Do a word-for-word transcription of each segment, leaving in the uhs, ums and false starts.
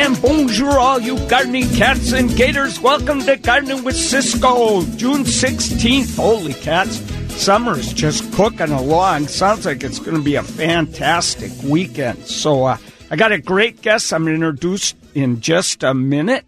and bonjour all you gardening cats and gators. Welcome to Gardening with Ciscoe, June sixteenth. Holy cats, summer's just cooking along. Sounds like it's going to be a fantastic weekend. So uh, I got a great guest I'm going to introduce in just a minute.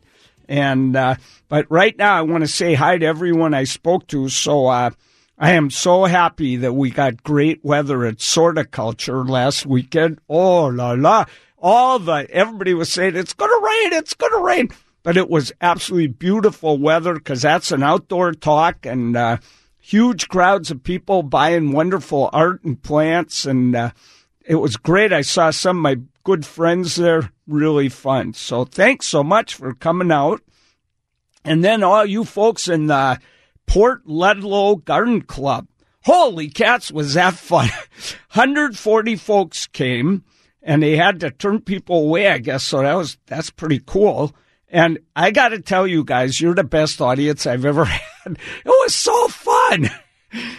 And uh, but right now I want to say hi to everyone I spoke to. So uh, I am so happy that we got great weather at Sorticulture last weekend. Oh, la, la. All the, everybody was saying, it's going to rain, it's going to rain. But it was absolutely beautiful weather because that's an outdoor talk and uh, huge crowds of people buying wonderful art and plants. And uh, it was great. I saw some of my good friends there. Really fun. So thanks so much for coming out. And then all you folks in the Port Ludlow Garden Club. Holy cats, was that fun. one hundred forty folks came. And they had to turn people away, I guess, so that was that's pretty cool. And I got to tell you guys, you're the best audience I've ever had. It was so fun.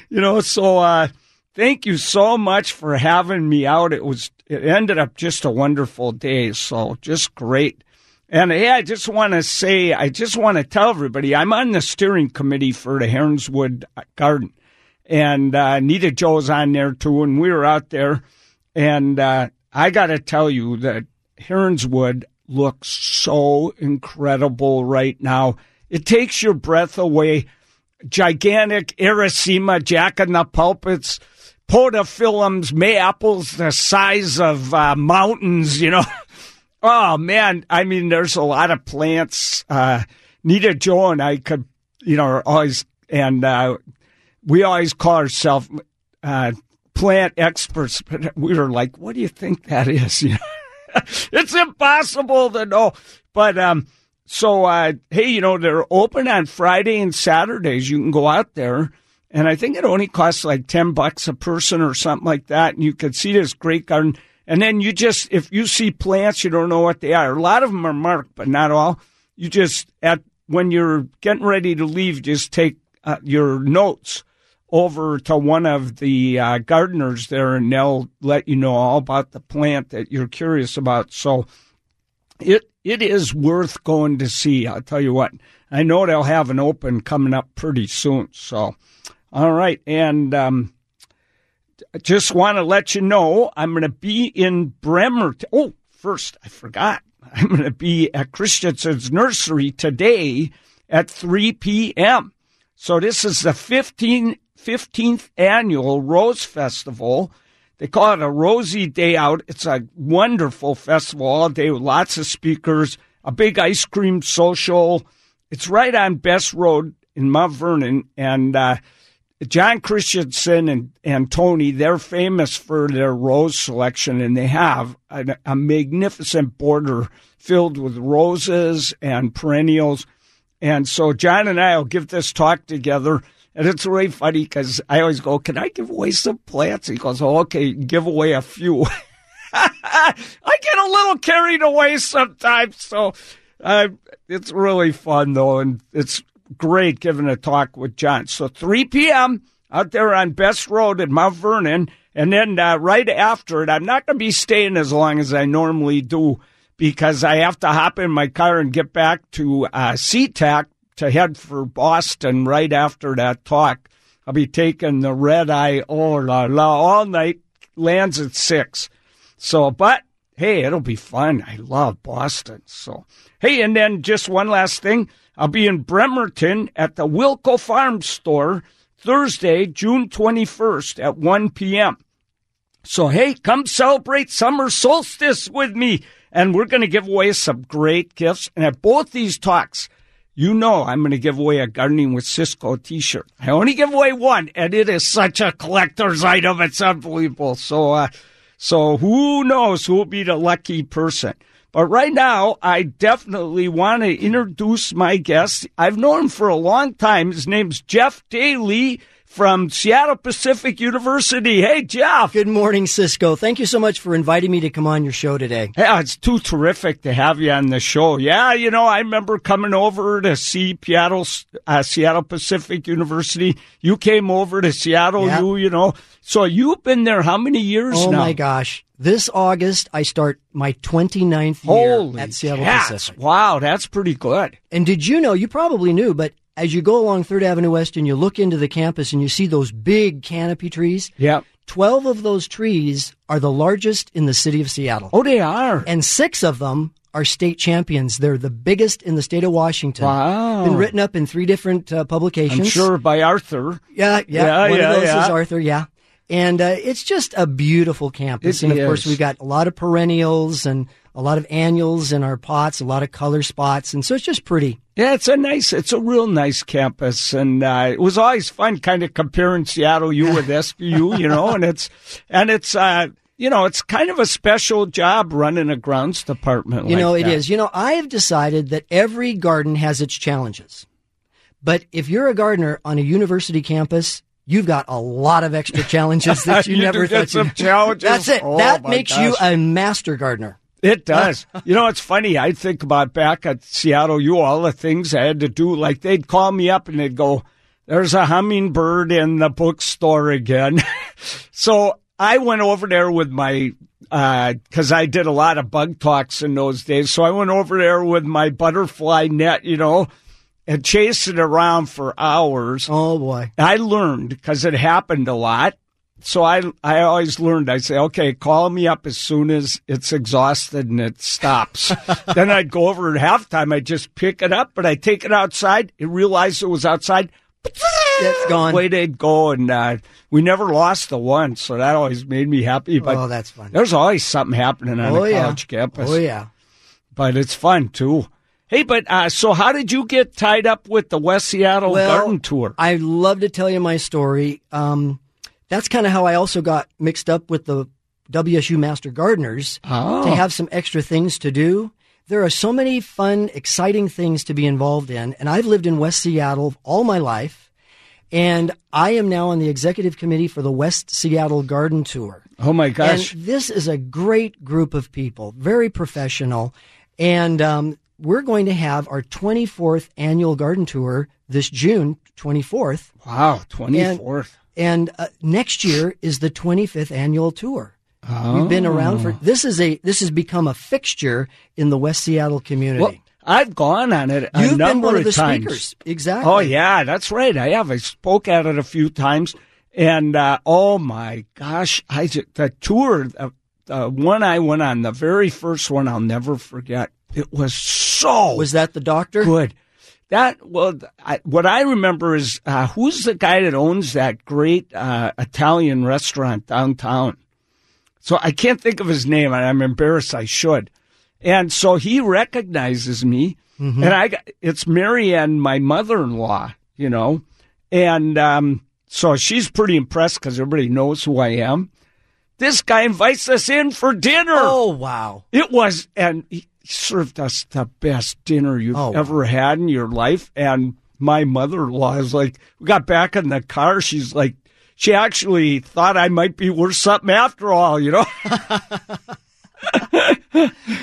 You know, so uh, thank you so much for having me out. It was it ended up just a wonderful day, so just great. And, hey, I just want to say, I just want to tell everybody, I'm on the steering committee for the Heronswood Garden. And uh, Nita Joe's on there, too, and we were out there. And uh I got to tell you that Heronswood looks so incredible right now. It takes your breath away. Gigantic Arisema, jack-in-the-pulpits, podophyllums, mayapples the size of uh, mountains, you know. Oh, man, I mean, there's a lot of plants. Uh, Nita Joe and I could, you know, always, and uh, we always call ourselves uh plant experts, but we were like, what do you think that is? You know? It's impossible to know. But um, so, uh, hey, you know, they're open on Friday and Saturdays. You can go out there, and I think it only costs like ten bucks a person or something like that, and you can see this great garden. And then you just, if you see plants, you don't know what they are. A lot of them are marked, but not all. You just, at when you're getting ready to leave, just take uh, your notes over to one of the uh, gardeners there, and they'll let you know all about the plant that you're curious about. So it it is worth going to see, I'll tell you what. I know they'll have an open coming up pretty soon. So, all right, and um, I just want to let you know I'm going to be in Bremerton. Oh, first, I forgot. I'm going to be at Christianson's Nursery today at three p.m. So this is the fifteenth fifteenth annual Rose Festival. They call it a Rosy Day Out. It's a wonderful festival all day with lots of speakers, a big ice cream social. It's right on Best Road in Mount Vernon. And uh, John Christianson and, and Tony, they're famous for their rose selection, and they have a, a magnificent border filled with roses and perennials. And so John and I will give this talk together. And it's really funny because I always go, can I give away some plants? He goes, oh, okay, give away a few. I get a little carried away sometimes. So uh, it's really fun, though, and it's great giving a talk with John. So three p.m. out there on Best Road in Mount Vernon. And then uh, right after it, I'm not going to be staying as long as I normally do because I have to hop in my car and get back to uh, SeaTac to head for Boston right after that talk. I'll be taking the red eye, oh la la, all night, lands at six. So, but, hey, it'll be fun. I love Boston. So, hey, and then just one last thing. I'll be in Bremerton at the Wilco Farm Store Thursday, June twenty-first at one p.m. So, hey, come celebrate summer solstice with me. And we're going to give away some great gifts. And at both these talks, you know I'm going to give away a Gardening with Ciscoe t-shirt. I only give away one, and it is such a collector's item. It's unbelievable. So uh, so who knows who will be the lucky person. But right now, I definitely want to introduce my guest. I've known him for a long time. His name's Jeff Daly from Seattle Pacific University. Hey, Jeff. Good morning, Ciscoe. Thank you so much for inviting me to come on your show today. Yeah, it's too terrific to have you on the show. Yeah, you know, I remember coming over to see Seattle, uh, Seattle Pacific University. You came over to Seattle, yep. you, you know. So you've been there how many years oh now? Oh, my gosh. This August, I start my twenty-ninth year Holy at Seattle cats. Pacific. Wow, that's pretty good. And did you know, you probably knew, but as you go along third Avenue West and you look into the campus and you see those big canopy trees, yep. twelve of those trees are the largest in the city of Seattle. Oh, they are. And six of them are state champions. They're the biggest in the state of Washington. Wow. Been written up in three different uh, publications. I'm sure by Arthur. Yeah, yeah. yeah One yeah, of those yeah. is Arthur, yeah. And uh, it's just a beautiful campus. It and, of is. course, we've got a lot of perennials and a lot of annuals in our pots, a lot of color spots, and so it's just pretty. Yeah, it's a nice, it's a real nice campus, and uh, it was always fun kind of comparing Seattle U with S B U, you know, and it's, and it's, uh, you know, it's kind of a special job running a grounds department. You like know, it that. is. You know, I have decided that every garden has its challenges, but if you're a gardener on a university campus, you've got a lot of extra challenges that you, you never thought some you challenges. That's it. Oh, that makes gosh. you a master gardener. It does. You know, it's funny. I think about back at Seattle U, all the things I had to do. Like, they'd call me up and they'd go, there's a hummingbird in the bookstore again. So I went over there with my, uh, because I did a lot of bug talks in those days. So I went over there with my butterfly net, you know, and chased it around for hours. Oh, boy. I learned because it happened a lot. So I I always learned, I'd say, okay, call me up as soon as it's exhausted and it stops. Then I'd go over at halftime, I'd just pick it up, but I'd take it outside, it realized it was outside. It's gone. Way they'd go, and uh, we never lost the one, so that always made me happy. But oh, that's fun. There's always something happening on oh, a college yeah. campus. Oh, yeah. But it's fun, too. Hey, but uh, so how did you get tied up with the West Seattle well, Garden Tour? I'd love to tell you my story. Um That's kind of how I also got mixed up with the W S U Master Gardeners oh. to have some extra things to do. There are so many fun, exciting things to be involved in, and I've lived in West Seattle all my life, and I am now on the executive committee for the West Seattle Garden Tour. Oh, my gosh. And this is a great group of people, very professional, and um, we're going to have our twenty-fourth annual garden tour this June twenty-fourth. Wow, twenty-fourth. And And uh, next year is the twenty-fifth annual tour. Oh. We've been around for this is a this has become a fixture in the West Seattle community. Well, I've gone on it. A You've number been one of, of the times. speakers, exactly. Oh yeah, that's right. I have. I spoke at it a few times, and uh, oh my gosh, I just, the tour, the uh, uh, one I went on, the very first one, I'll never forget. It was so. Was that the doctor? Good. That well, I, what I remember is uh, who's the guy that owns that great uh, Italian restaurant downtown? So I can't think of his name, and I'm embarrassed. I should. And so he recognizes me, mm-hmm. and I got, it's Marianne, my mother-in-law, you know, and um, so she's pretty impressed because everybody knows who I am. This guy invites us in for dinner. Oh wow! It was and. He, He served us the best dinner you've oh. ever had in your life. And my mother-in-law is like, we got back in the car. She's like, she actually thought I might be worth something after all, you know?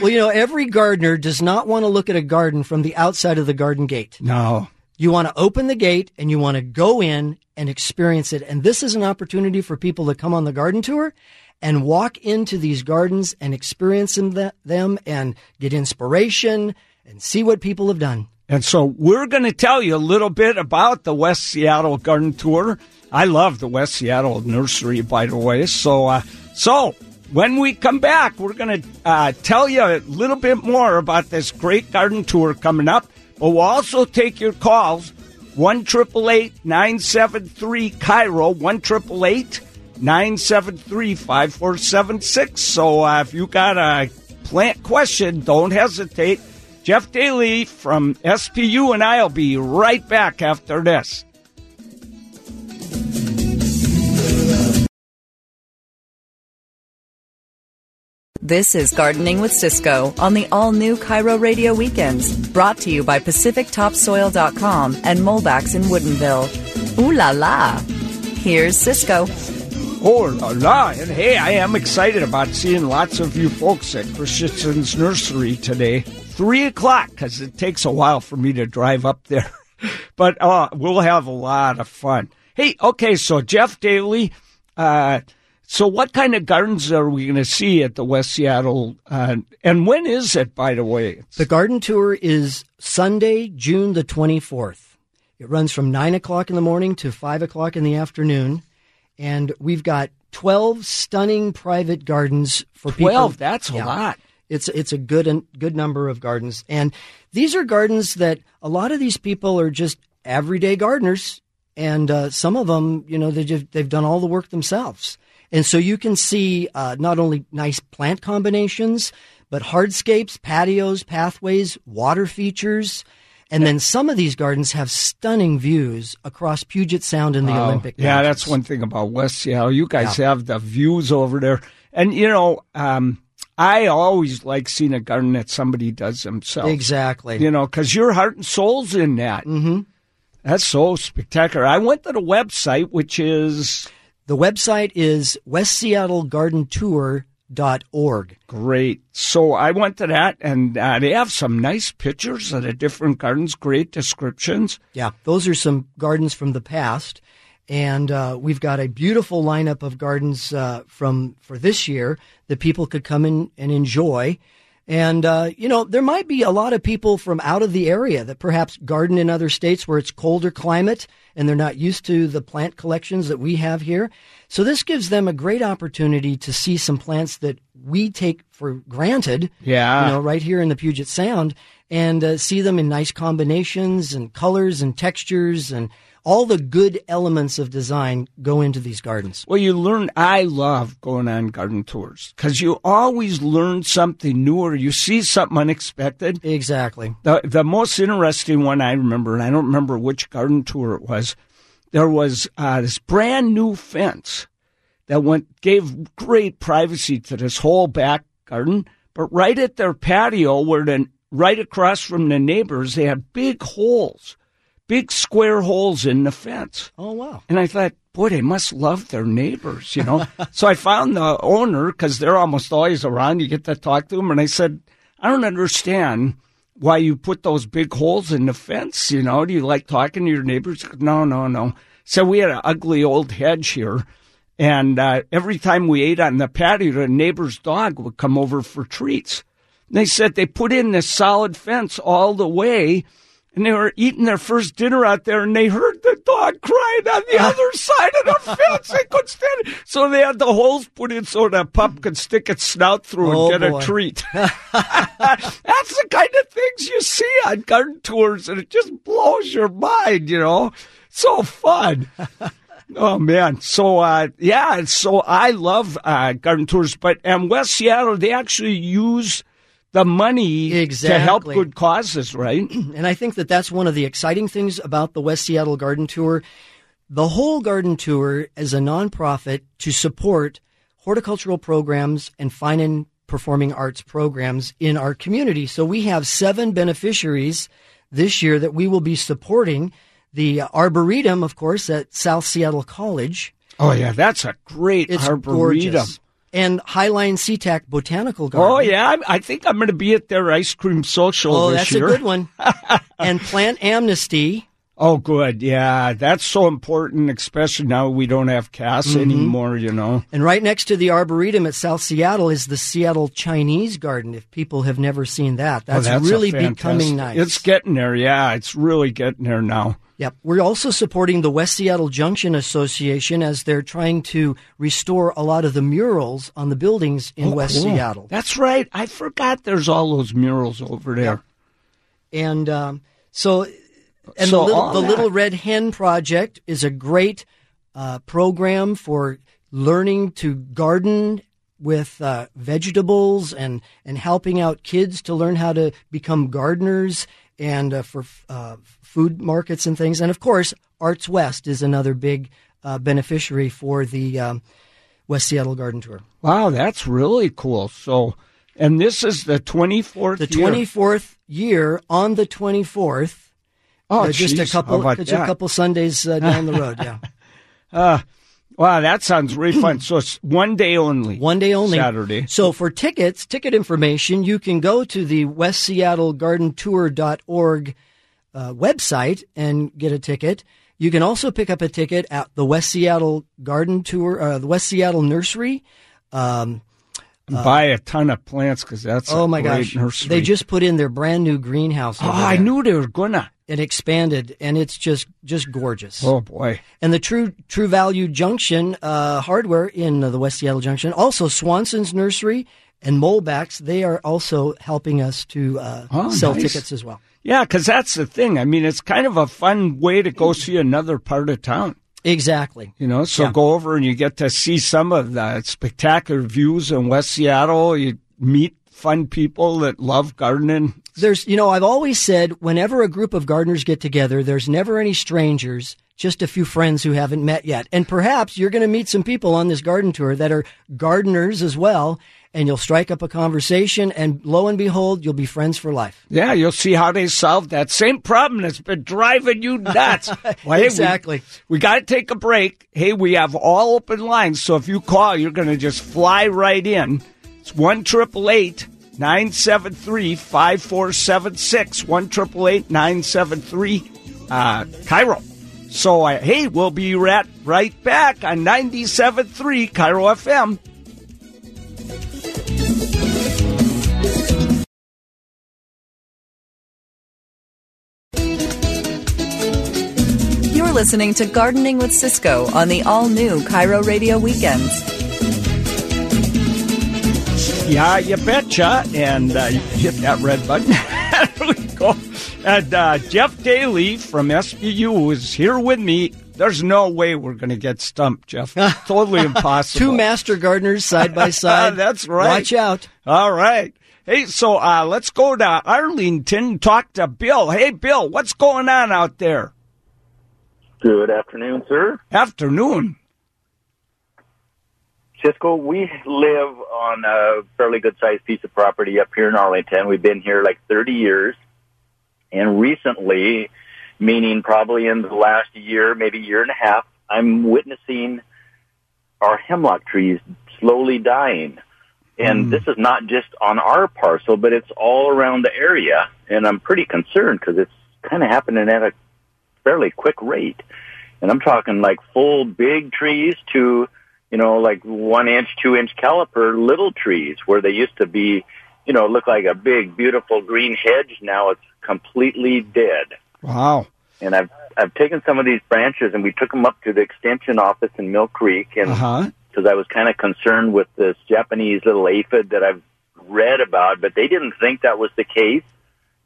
Well, you know, every gardener does not want to look at a garden from the outside of the garden gate. No. You want to open the gate and you want to go in and experience it. And this is an opportunity for people to come on the garden tour and walk into these gardens and experience them and get inspiration and see what people have done. And so we're going to tell you a little bit about the West Seattle Garden Tour. I love the West Seattle Nursery, by the way. So uh, so when we come back, we're going to uh, tell you a little bit more about this great garden tour coming up. But we'll also take your calls, one eight eight eight, nine seven three, Cairo, one eight eight eight, nine seven three, Cairo. nine seven three, five four seven six. So uh, if you got a plant question, don't hesitate. Jeff Daly from S P U and I'll be right back after this. This is Gardening with Ciscoe on the all-new Cairo Radio Weekends, brought to you by Pacific Topsoil dot com and Molbak's in Woodinville. Ooh la la! here's Ciscoe. Oh, la la, and hey, I am excited about seeing lots of you folks at Christianson's Nursery today. Three o'clock, because it takes a while for me to drive up there. But uh, we'll have a lot of fun. Hey, okay, so Jeff Daly, uh, so what kind of gardens are we going to see at the West Seattle? Uh, and when is it, by the way? It's- the garden tour is Sunday, June the twenty-fourth. It runs from nine o'clock in the morning to five o'clock in the afternoon. And we've got twelve stunning private gardens for people. twelve, that's a yeah. lot. It's it's a good good number of gardens. And these are gardens that a lot of these people are just everyday gardeners. And uh, some of them, you know, they just, they've done all the work themselves. And so you can see uh, not only nice plant combinations, but hardscapes, patios, pathways, water features. And then some of these gardens have stunning views across Puget Sound and the oh, Olympic Mountains. Yeah, that's one thing about West Seattle. You guys yeah. have the views over there. And, you know, um, I always like seeing a garden that somebody does themselves. Exactly. You know, because your heart and soul's in that. Mm-hmm. That's so spectacular. I went to the website, which is? The website is west seattle garden tour dot org. Great. So I went to that, and uh, they have some nice pictures of the different gardens, great descriptions. Yeah, those are some gardens from the past, and uh, we've got a beautiful lineup of gardens uh, from for this year that people could come in and enjoy. And, uh, you know, there might be a lot of people from out of the area that perhaps garden in other states where it's colder climate and they're not used to the plant collections that we have here. So this gives them a great opportunity to see some plants that we take for granted, yeah. you know, right here in the Puget Sound, and uh, see them in nice combinations and colors and textures, and all the good elements of design go into these gardens. Well, you learn. I love going on garden tours because you always learn something new or you see something unexpected. Exactly. The, the most interesting one I remember, and I don't remember which garden tour it was, there was uh, this brand new fence that went gave great privacy to this whole back garden. But right at their patio, where the, right across from the neighbors, they had big holes. Big square holes in the fence. Oh, wow. And I thought, boy, they must love their neighbors, you know. So I found the owner, because they're almost always around. You get to talk to them. And I said, I don't understand why you put those big holes in the fence, you know. Do you like talking to your neighbors? No, no, no. So we had an ugly old hedge here. And uh, every time we ate on the patio, the neighbor's dog would come over for treats. And they said they put in this solid fence all the way. And they were eating their first dinner out there, and they heard the dog crying on the other side of the fence. They couldn't stand it. So they had the holes put in so that pup could stick its snout through oh, and get boy. a treat. That's the kind of things you see on garden tours, and it just blows your mind, you know. So fun. Oh, man. So, uh, yeah, so I love uh, garden tours. But in West Seattle, they actually use the money exactly. to help good causes, right? And I think that that's one of the exciting things about the West Seattle Garden Tour. The whole garden tour is a nonprofit to support horticultural programs and fine and performing arts programs in our community. So we have seven beneficiaries this year that we will be supporting. The Arboretum, of course, at South Seattle College. Oh, yeah, that's a great it's Arboretum. Gorgeous. And Highline SeaTac Botanical Garden. Oh, yeah. I think I'm going to be at their ice cream social oh, this year. Oh, that's a good one. And Plant Amnesty. Oh, good. Yeah, that's so important, especially now we don't have C A S mm-hmm. anymore, you know. And right next to the Arboretum at South Seattle is the Seattle Chinese Garden, if people have never seen that. That's, oh, that's really becoming nice. It's getting there, yeah. It's really getting there now. Yep. We're also supporting the West Seattle Junction Association as they're trying to restore a lot of the murals on the buildings in oh, West cool. Seattle. That's right. I forgot there's all those murals over there. Yep. And um, so and so the, little, the Little Red Hen Project is a great uh, program for learning to garden with uh, vegetables and, and helping out kids to learn how to become gardeners and uh, for uh, food markets and things. And, of course, Arts West is another big uh, beneficiary for the um, West Seattle Garden Tour. Wow, that's really cool. So, and this is the twenty-fourth the year. The twenty-fourth year on the twenty-fourth. Oh, uh, just geez. a couple, just a couple Sundays uh, down the road, yeah. Uh, wow, that sounds really fun. So it's one day only. One day only. Saturday. So for tickets, ticket information, you can go to the west seattle garden tour dot org uh, website and get a ticket. You can also pick up a ticket at the West Seattle Garden Tour, uh, the West Seattle Nursery. Um, uh, buy a ton of plants because that's oh a my great gosh. Nursery. They just put in their brand new greenhouse. Oh, I knew they were gonna. It expanded, and it's just, just gorgeous. Oh, boy. And the True True Value Junction uh, hardware in uh, the West Seattle Junction, also Swanson's Nursery and Molbak's, they are also helping us to uh, oh, sell nice. tickets as well. Yeah, because that's the thing. I mean, it's kind of a fun way to go see another part of town. Exactly. You know, so yeah. go over and you get to see some of the spectacular views in West Seattle. You meet fun people that love gardening. There's, you know, I've always said whenever a group of gardeners get together, there's never any strangers, just a few friends who haven't met yet. And perhaps you're going to meet some people on this garden tour that are gardeners as well, and you'll strike up a conversation, and lo and behold, you'll be friends for life. Yeah, you'll see how they solved that same problem that's been driving you nuts. Well, exactly. Hey, we we got to take a break. Hey, we have all open lines, so if you call, you're going to just fly right in. It's one triple eight nine seven three five four seven six, one triple eight nine seven three Cairo. So, uh, hey, we'll be right, right back on ninety-seven point three Cairo F M. You're listening to Gardening with Ciscoe on the all-new Cairo Radio Weekends. Yeah, you betcha. And uh, you hit that red button. There we go. And uh, Jeff Daly from S B U is here with me. There's no way we're going to get stumped, Jeff. Totally impossible. Two master gardeners side by side. That's right. Watch out. All right. Hey, so uh, let's go to Arlington and talk to Bill. Hey, Bill, what's going on out there? Good afternoon, sir. Afternoon. Ciscoe, we live on a fairly good-sized piece of property up here in Arlington. We've been here like thirty years, and recently, meaning probably in the last year, maybe year and a half, I'm witnessing our hemlock trees slowly dying. And mm. this is not just on our parcel, but it's all around the area, and I'm pretty concerned because it's kind of happening at a fairly quick rate. And I'm talking like full big trees to... you know, like one-inch, two-inch caliper little trees where they used to be, you know, look like a big, beautiful green hedge. Now it's completely dead. Wow. And I've I've taken some of these branches, and we took them up to the extension office in Mill Creek, and because uh-huh. I was kind of concerned with this Japanese little aphid that I've read about, but they didn't think that was the case.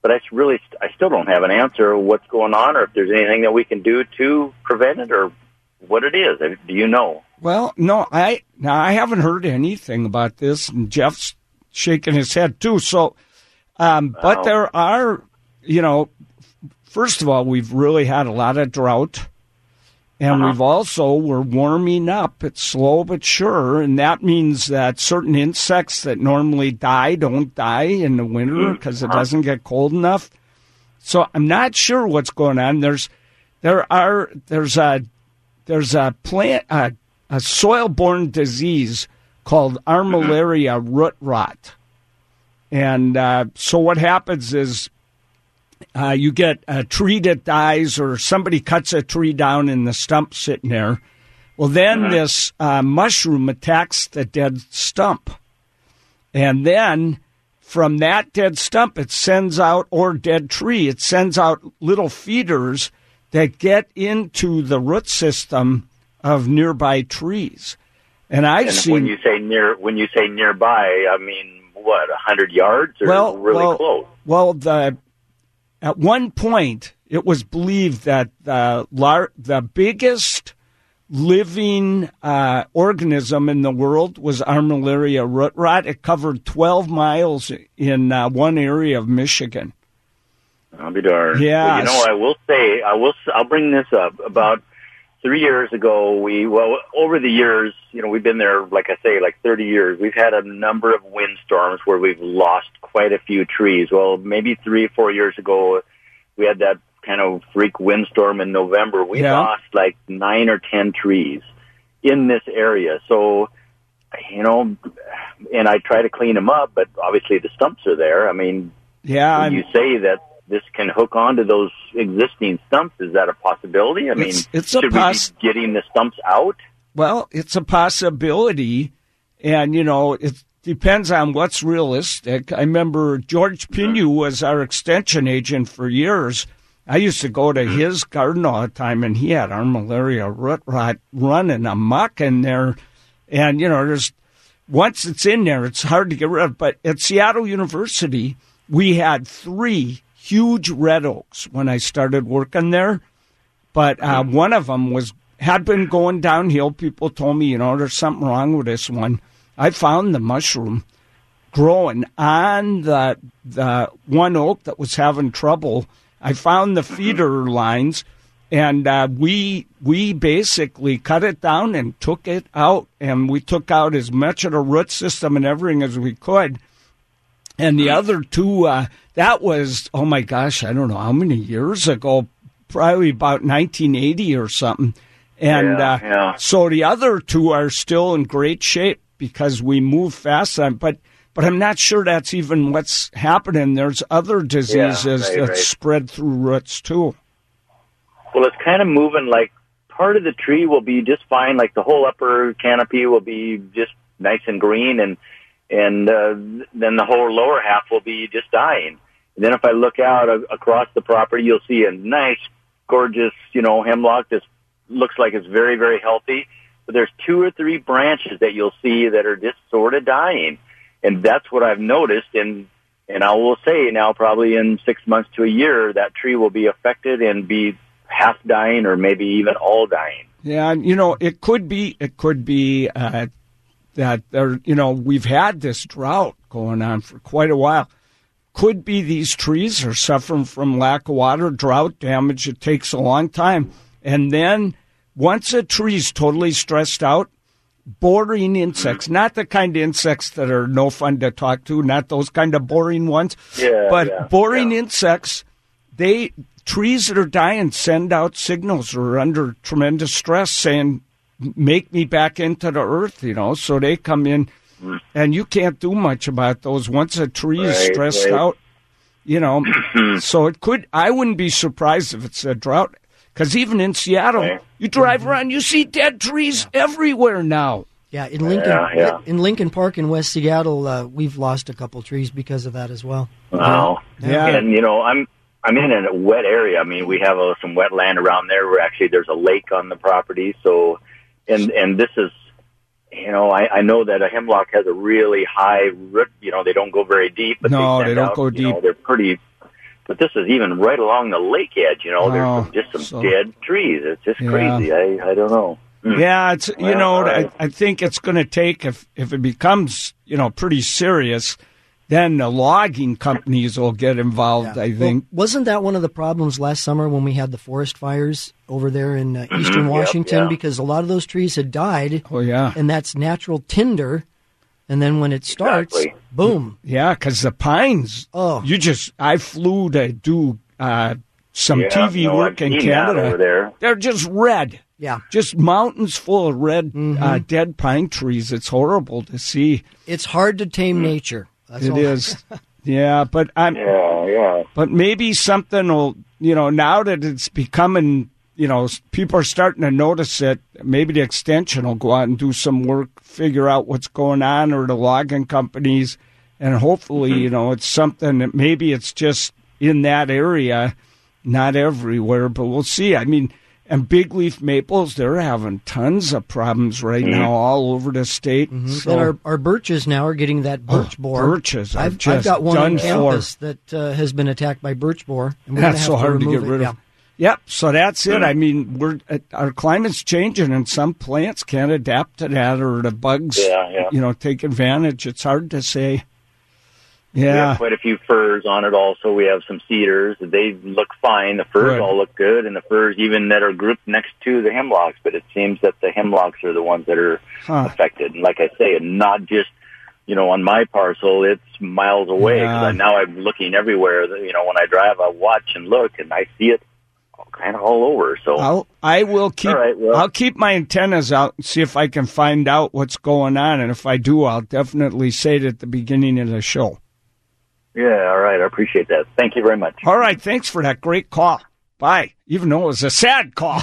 But I really, I still don't have an answer what's going on or if there's anything that we can do to prevent it or what it is. Do you know? Well, no, I now I haven't heard anything about this, and Jeff's shaking his head too. So, um, but wow. there are, you know, first of all, we've really had a lot of drought, and uh-huh. we've also we're warming up. It's slow but sure, and that means that certain insects that normally die don't die in the winter because mm-hmm. it doesn't get cold enough. So I'm not sure what's going on. There's there are there's a there's a plant. Uh, A soil-borne disease called Armillaria root rot. And uh, so what happens is uh, you get a tree that dies or somebody cuts a tree down and the stump sitting there. Well, then mm-hmm. this uh, mushroom attacks the dead stump. And then from that dead stump, it sends out, or dead tree, it sends out little feeders that get into the root system of nearby trees. And I've and seen when you say near when you say nearby, I mean what, a hundred yards or well, really well, close? Well, the at one point it was believed that the lar- the biggest living uh, organism in the world was Armillaria root rot. It covered twelve miles in uh, one area of Michigan. I'll be darned. Yeah, well, you know, I will say I will I'll bring this up about. Three years ago, we, well, over the years, you know, we've been there, like I say, like thirty years. We've had a number of windstorms where we've lost quite a few trees. Well, maybe three or four years ago, we had that kind of freak windstorm in November, we yeah. lost like nine or ten trees in this area. So, you know, and I try to clean them up, but obviously the stumps are there. I mean, yeah, when I'm... you say that this can hook onto those existing stumps, is that a possibility? I it's, mean, it's should a poss- we be getting the stumps out? Well, it's a possibility, and, you know, it's, depends on what's realistic. I remember George Pinyuh was our extension agent for years. I used to go to his garden all the time, and he had Armillaria root rot running amok in there. And, you know, there's once it's in there, it's hard to get rid of. But at Seattle University, we had three huge red oaks when I started working there. But uh, one of them was had been going downhill. People told me, you know, there's something wrong with this one. I found the mushroom growing on the the one oak that was having trouble. I found the feeder lines, and uh, we we basically cut it down and took it out, and we took out as much of the root system and everything as we could. And the other two, uh, that was, oh my gosh, I don't know how many years ago, probably about nineteen eighty or something. And yeah, uh, yeah. so the other two are still in great shape, because we move fast on, but but I'm not sure that's even what's happening. There's other diseases yeah, right, that right. spread through roots too. Well, it's kind of moving like part of the tree will be just fine, like the whole upper canopy will be just nice and green, and and uh, then the whole lower half will be just dying. And then if I look out uh, across the property, you'll see a nice, gorgeous, you know, hemlock that looks like it's very, very healthy. But there's two or three branches that you'll see that are just sort of dying. And that's what I've noticed. And, and I will say now probably in six months to a year, that tree will be affected and be half dying or maybe even all dying. Yeah. You know, it could be, it could be uh, that there, you know, we've had this drought going on for quite a while. Could be these trees are suffering from lack of water, drought damage. It takes a long time. And then, once a tree's totally stressed out, boring insects, not the kind of insects that are no fun to talk to, not those kind of boring ones, yeah, but yeah, boring yeah. insects, they trees that are dying send out signals or are under tremendous stress saying, make me back into the earth, you know, so they come in, mm. and you can't do much about those once a tree right, is stressed right. out, you know. So it could, I wouldn't be surprised if it's a drought. Because even in Seattle, right. you drive mm-hmm. around, you see dead trees yeah. everywhere now. Yeah, in Lincoln, yeah, yeah. in Lincoln Park in West Seattle, uh, we've lost a couple trees because of that as well. Wow, yeah. yeah. And you know, I'm I'm in a wet area. I mean, we have uh, some wetland around there. Where actually there's a lake on the property. So, and and this is, you know, I, I know that a hemlock has a really high root. You know, they don't go very deep, but no, they, they don't out, go deep. You know, they're pretty. But this is even right along the lake edge, you know. Oh, there's just some so, dead trees. It's just yeah. crazy. I, I don't know. Mm. Yeah, it's you well, know, right. I, I think it's going to take, if, if it becomes, you know, pretty serious, then the logging companies will get involved, yeah. I think. Well, wasn't that one of the problems last summer when we had the forest fires over there in uh, eastern Washington? Yep, yeah. Because a lot of those trees had died. Oh, yeah. And that's natural tinder. And then when it starts, exactly. boom. Yeah, because the pines, oh. you just, I flew to do uh, some yeah, T V no, work I've in Canada. Over there. They're just red. Yeah. Just mountains full of red, mm-hmm. uh, dead pine trees. It's horrible to see. It's hard to tame mm-hmm. nature. That's it all. Is. yeah, but I'm. Yeah, yeah. But maybe something will, you know, now that it's becoming, you know, people are starting to notice it. Maybe the extension will go out and do some work, figure out what's going on, or the logging companies. And hopefully, mm-hmm. you know, it's something that maybe it's just in that area, not everywhere, but we'll see. I mean, and big leaf maples, they're having tons of problems right mm-hmm. now all over the state. Mm-hmm. So, and our, our birches now are getting that birch oh, boar. Birches. I've, I've, just I've got one on campus for. that uh, has been attacked by birch boar. And we're That's have so to hard to get rid it. of. Yeah. Yep, so that's it. I mean, we're uh, our climate's changing, and some plants can't adapt to that, or the bugs, yeah, yeah. you know, take advantage. It's hard to say. Yeah, we have quite a few firs on it. Also, we have some cedars. They look fine. The firs right. all look good, and the firs even that are grouped next to the hemlocks. But it seems that the hemlocks are the ones that are huh. affected. And like I say, and not just. You know, on my parcel, it's miles away. Yeah. Cause I, now I'm looking everywhere. You know, when I drive, I watch and look, and I see it kind of all over. So I'll, I will keep. All right, well, I'll keep my antennas out and see if I can find out what's going on. And if I do, I'll definitely say it at the beginning of the show. Yeah, all right. I appreciate that. Thank you very much. All right. Thanks for that great call. Bye. Even though it was a sad call.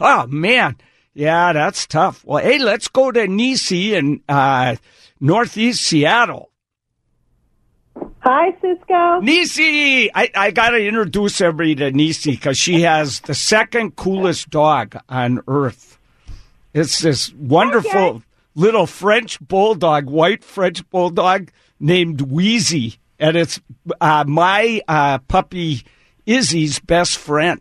Oh, man. Yeah, that's tough. Well, hey, let's go to Nisi in uh, Northeast Seattle. Hi, Ciscoe. Nisi! I, I got to introduce everybody to Nisi because she has the second coolest dog on earth. It's this wonderful okay. little French bulldog, white French bulldog named Wheezy. And it's uh, my uh, puppy Izzy's best friend.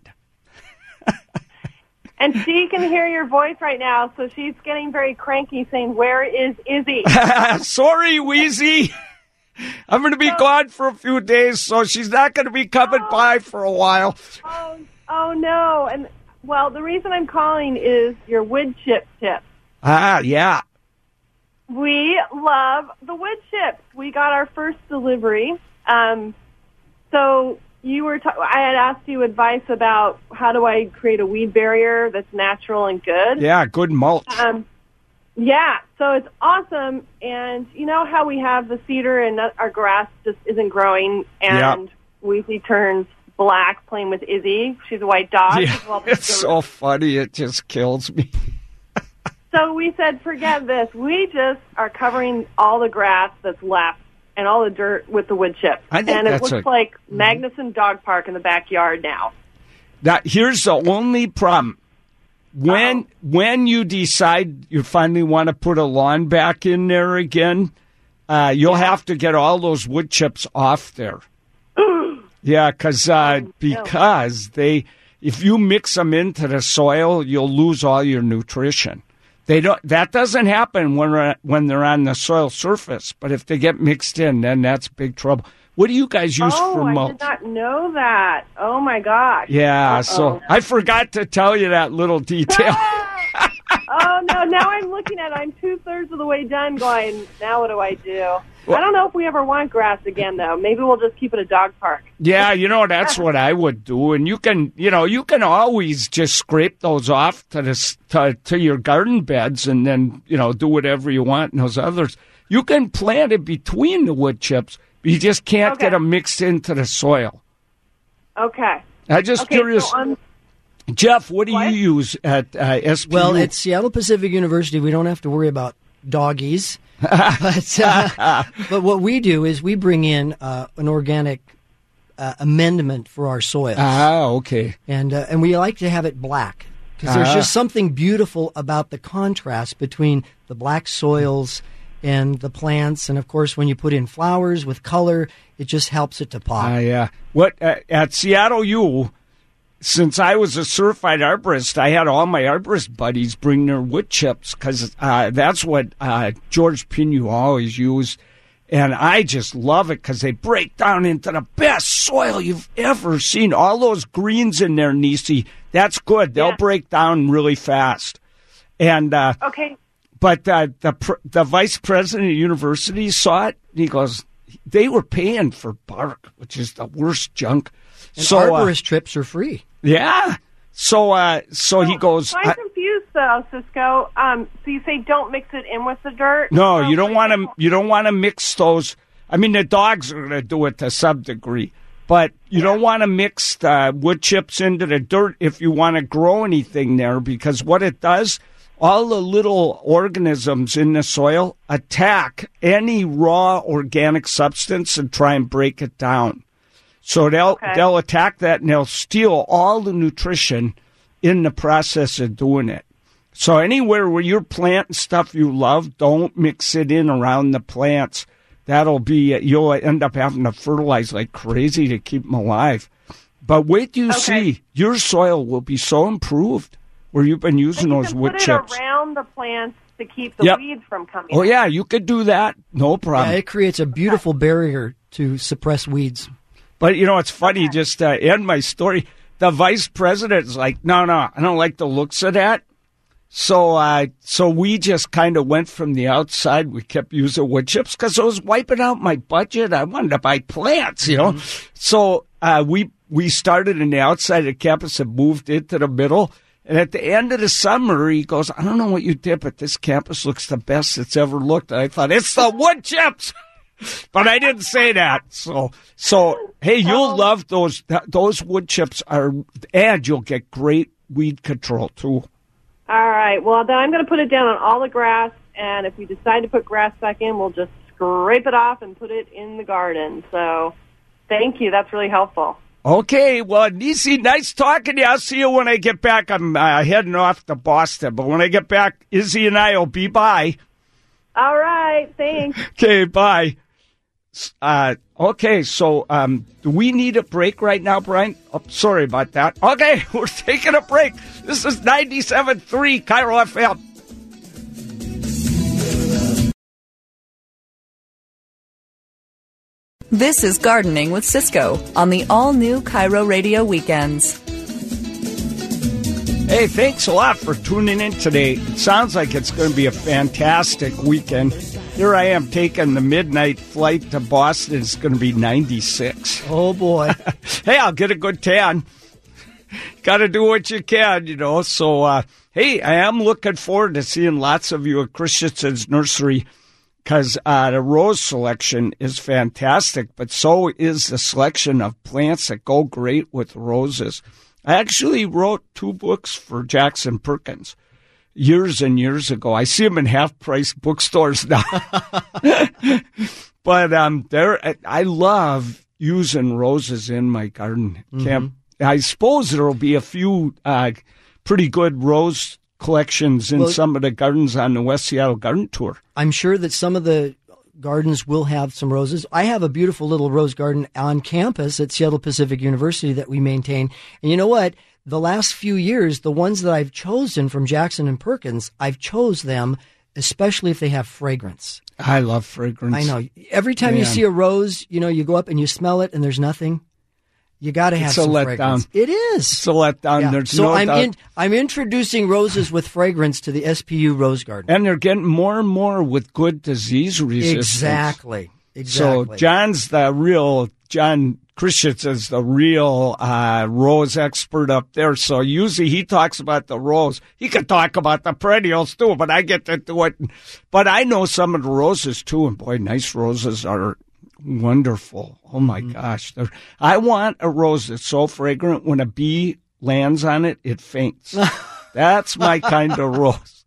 And she can hear your voice right now, so she's getting very cranky saying, where is Izzy? Sorry, Wheezy. I'm going to be so, gone for a few days, so she's not going to be coming oh, by for a while. Oh, oh, no. And well, the reason I'm calling is your wood chip tips. Ah, yeah. We love the wood chips. We got our first delivery. Um, so you were ta- I had asked you advice about how do I create a weed barrier that's natural and good. Yeah, good mulch. Um, Yeah, so it's awesome, and you know how we have the cedar and our grass just isn't growing, and yep. Wheezy turns black playing with Izzy. She's a white dog. Yeah, well, it's so red. Funny. It just kills me. So we said, forget this. We just are covering all the grass that's left and all the dirt with the wood chips, and it looks a... like Magnuson Dog Park in the backyard now. That here's the only problem. When when you decide you finally want to put a lawn back in there again, uh, you'll have to get all those wood chips off there. Yeah, cause, uh, because they if you mix them into the soil, you'll lose all your nutrition. They don't. That doesn't happen when when they're on the soil surface, but if they get mixed in, then that's big trouble. What do you guys use oh, for mulch? Oh, I did not know that. Oh, my gosh. Yeah, Uh-oh. so I forgot to tell you that little detail. Oh, no, now I'm looking at it. I'm two-thirds of the way done going, now what do I do? Well, I don't know if we ever want grass again, though. Maybe we'll just keep it a dog park. Yeah, you know, that's what I would do. And you can, you know, you can always just scrape those off to, the, to, to your garden beds and then, you know, do whatever you want in those others. You can plant it between the wood chips. You just can't okay. get them mixed into the soil. Okay. I'm just okay, curious. So, um, Jeff, what do what? you use at uh, S P U? Well, at Seattle Pacific University, we don't have to worry about doggies. but, uh, but what we do is we bring in uh, an organic uh, amendment for our soils. Ah, okay. And, uh, and we like to have it black because ah. there's just something beautiful about the contrast between the black soils and the plants, and of course, when you put in flowers with color, it just helps it to pop. Uh, yeah. What uh, at Seattle U, since I was a certified arborist, I had all my arborist buddies bring their wood chips because uh, that's what uh, George Pinyuh always used, and I just love it because they break down into the best soil you've ever seen. All those greens in there, Nisi, that's good. They'll yeah. break down really fast. And uh, okay. But uh, the the vice president of the university saw it, and he goes, they were paying for bark, which is the worst junk. And so, arborist uh, trips are free. Yeah. So uh, so, so he goes. I'm I, confused though, Ciscoe. Um, so you say don't mix it in with the dirt. No, you don't want to. You don't want to mix those. I mean, the dogs are going to do it to some degree, but you yeah. don't want to mix the wood chips into the dirt if you want to grow anything there, because what it does. All the little organisms in the soil attack any raw organic substance and try and break it down. So they'll okay. they'll attack that and they'll steal all the nutrition in the process of doing it. So anywhere where you're planting stuff you love, don't mix it in around the plants. That'll be you'll end up having to fertilize like crazy to keep them alive. But wait till you okay. see, your soil will be so improved. Where you've been using those wood chips. You can put it around the plants to keep the yep. weeds from coming out. Oh, yeah, you could do that. No problem. Yeah, it creates a beautiful okay. barrier to suppress weeds. But, you know, it's funny, okay. just to end my story, the vice president's like, no, no, I don't like the looks of that. So uh, so we just kind of went from the outside. We kept using wood chips because I was wiping out my budget. I wanted to buy plants, you know. Mm-hmm. So uh, we we started on the outside of the campus and moved into the middle. And at the end of the summer, he goes, I don't know what you did, but this campus looks the best it's ever looked. And I thought, it's the wood chips. But I didn't say that. So, so hey, you'll um, love those. Those wood chips are, and you'll get great weed control, too. All right. Well, then I'm going to put it down on all the grass. And if we decide to put grass back in, we'll just scrape it off and put it in the garden. So thank you. That's really helpful. Okay. Well, Nisi, nice talking to you. I'll see you when I get back. I'm uh, heading off to Boston. But when I get back, Izzy and I will be by. All right. Thanks. Okay. Bye. Uh, okay, so um, do we need a break right now, Brian? Oh, sorry about that. Okay, we're taking a break. This is ninety-seven point three Cairo F M. This is Gardening with Ciscoe on the all-new Cairo Radio Weekends. Hey, thanks a lot for tuning in today. It sounds like it's going to be a fantastic weekend. Here I am taking the midnight flight to Boston. It's going to be ninety-six. Oh, boy. Hey, I'll get a good tan. Got to do what you can, you know. So, uh, hey, I am looking forward to seeing lots of you at Christianson's Nursery because uh, the rose selection is fantastic, but so is the selection of plants that go great with roses. I actually wrote two books for Jackson Perkins years and years ago. I see them in half-price bookstores now. But um, there, I love using roses in my garden. Camp. Mm-hmm. I suppose there will be a few uh, pretty good rose collections in well, some of the gardens on the West Seattle Garden Tour. I'm sure that some of the gardens will have some roses. I have a beautiful little rose garden on campus at Seattle Pacific University that we maintain. And you know what? The last few years, the ones that I've chosen from Jackson and Perkins, I've chose them, especially if they have fragrance. I love fragrance. I know. Every time Man. you see a rose, you know, you go up and you smell it and there's nothing. You got to have it's some let fragrance. Down. It is. It's a letdown. Yeah. There's so no I'm doubt. In, I'm introducing roses with fragrance to the S P U Rose Garden. And they're getting more and more with good disease resistance. Exactly. Exactly. So John's the real, John Christianson's the real uh, rose expert up there. So usually he talks about the rose. He could talk about the perennials too, but I get to do it. But I know some of the roses too. And boy, nice roses are wonderful. Oh, my mm-hmm. gosh. They're, I want a rose that's so fragrant when a bee lands on it, it faints. That's my kind of rose.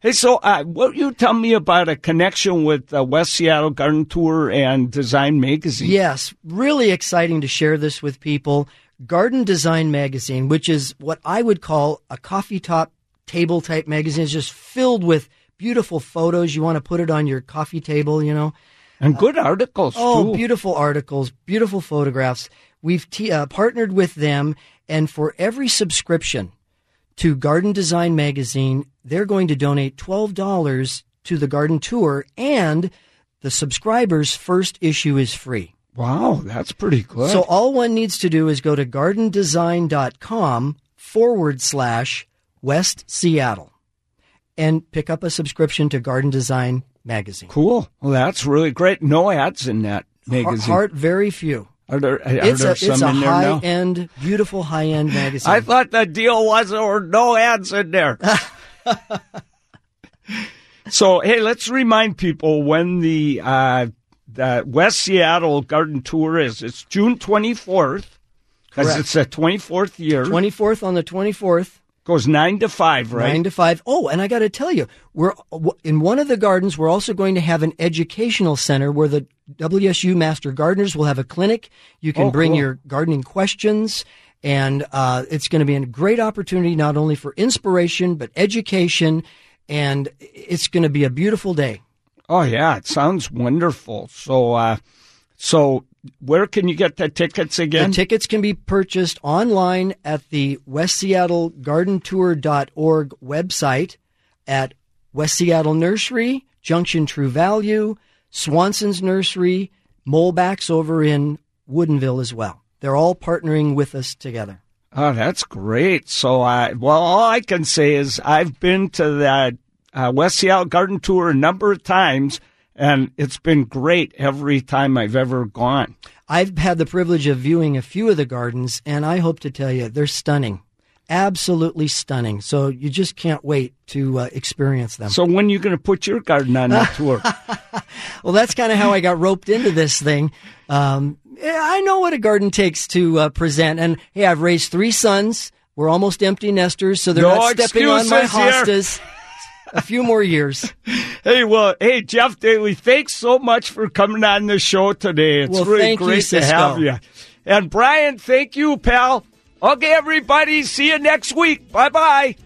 Hey, so uh, what you tell me about a connection with uh, West Seattle Garden Tour and Design Magazine? Yes, really exciting to share this with people. Garden Design Magazine, which is what I would call a coffee top table type magazine, is just filled with beautiful photos. You want to put it on your coffee table, you know. And good articles, uh, oh, too. Oh, beautiful articles, beautiful photographs. We've t- uh, partnered with them, and for every subscription to Garden Design Magazine, they're going to donate twelve dollars to the garden tour, and the subscriber's first issue is free. Wow, that's pretty good. So all one needs to do is go to gardendesign.com forward slash West Seattle and pick up a subscription to Garden Design Magazine. Cool. Well, that's really great. No ads in that magazine. Heart, very few. Are there, are it's there a, some it's a in there now? It's a high-end, beautiful high-end magazine. I thought the deal was there were no ads in there. So, hey, let's remind people when the, uh, the West Seattle Garden Tour is. It's June twenty-fourth, because it's the twenty-fourth year. twenty-fourth on the twenty-fourth. Goes nine to five, right? Nine to five. Oh, and I got to tell you, we're in one of the gardens. We're also going to have an educational center where the W S U Master Gardeners will have a clinic. You can oh, bring cool. your gardening questions, and uh, it's going to be a great opportunity not only for inspiration but education, and it's going to be a beautiful day. Oh yeah, it sounds wonderful. So, uh, so. Where can you get the tickets again? The tickets can be purchased online at the west seattle garden tour dot org website at West Seattle Nursery, Junction True Value, Swanson's Nursery, Molbak's over in Woodinville as well. They're all partnering with us together. Oh, that's great. So, uh, well, all I can say is I've been to the uh, West Seattle Garden Tour a number of times. And it's been great every time I've ever gone. I've had the privilege of viewing a few of the gardens, and I hope to tell you they're stunning. Absolutely stunning. So you just can't wait to uh, experience them. So when are you going to put your garden on that tour? Well, that's kind of how I got roped into this thing. Um, I know what a garden takes to uh, present. And, hey, I've raised three sons. We're almost empty nesters, so they're no not stepping on my hostas. A few more years. Hey, well, hey, Jeff Daly, thanks so much for coming on the show today. It's well, really great you, to Ciscoe. have you. And Brian, thank you, pal. Okay, everybody, see you next week. Bye-bye.